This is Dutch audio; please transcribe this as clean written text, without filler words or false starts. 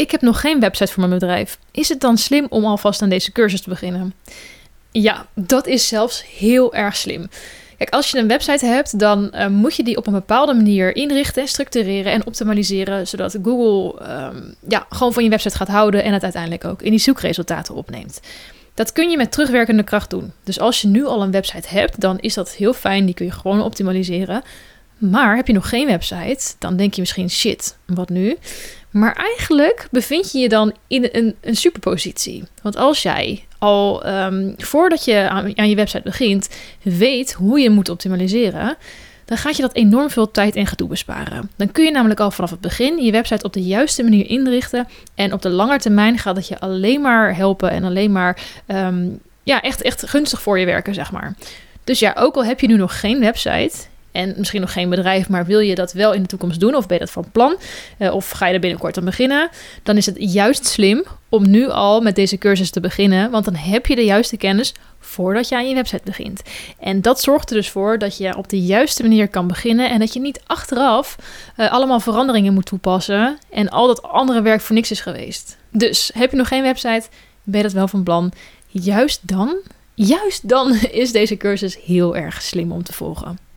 Ik heb nog geen website voor mijn bedrijf. Is het dan slim om alvast aan deze cursus te beginnen? Ja, dat is zelfs heel erg slim. Kijk, als je een website hebt, dan moet je die op een bepaalde manier inrichten, structureren en optimaliseren, zodat Google gewoon van je website gaat houden en het uiteindelijk ook in die zoekresultaten opneemt. Dat kun je met terugwerkende kracht doen. Dus als je nu al een website hebt, dan is dat heel fijn. Die kun je gewoon optimaliseren. Maar heb je nog geen website, dan denk je misschien, shit, wat nu? Maar eigenlijk bevind je je dan in een superpositie. Want als jij al voordat je aan je website begint, weet hoe je moet optimaliseren, dan gaat je dat enorm veel tijd en gedoe besparen. Dan kun je namelijk al vanaf het begin je website op de juiste manier inrichten. En op de lange termijn gaat dat je alleen maar helpen en alleen maar echt gunstig voor je werken, zeg maar. Dus ja, ook al heb je nu nog geen website en misschien nog geen bedrijf, maar wil je dat wel in de toekomst doen of ben je dat van plan? Of ga je er binnenkort aan beginnen? Dan is het juist slim om nu al met deze cursus te beginnen, want dan heb je de juiste kennis voordat je aan je website begint. En dat zorgt er dus voor dat je op de juiste manier kan beginnen en dat je niet achteraf allemaal veranderingen moet toepassen en al dat andere werk voor niks is geweest. Dus heb je nog geen website, ben je dat wel van plan? Juist dan is deze cursus heel erg slim om te volgen.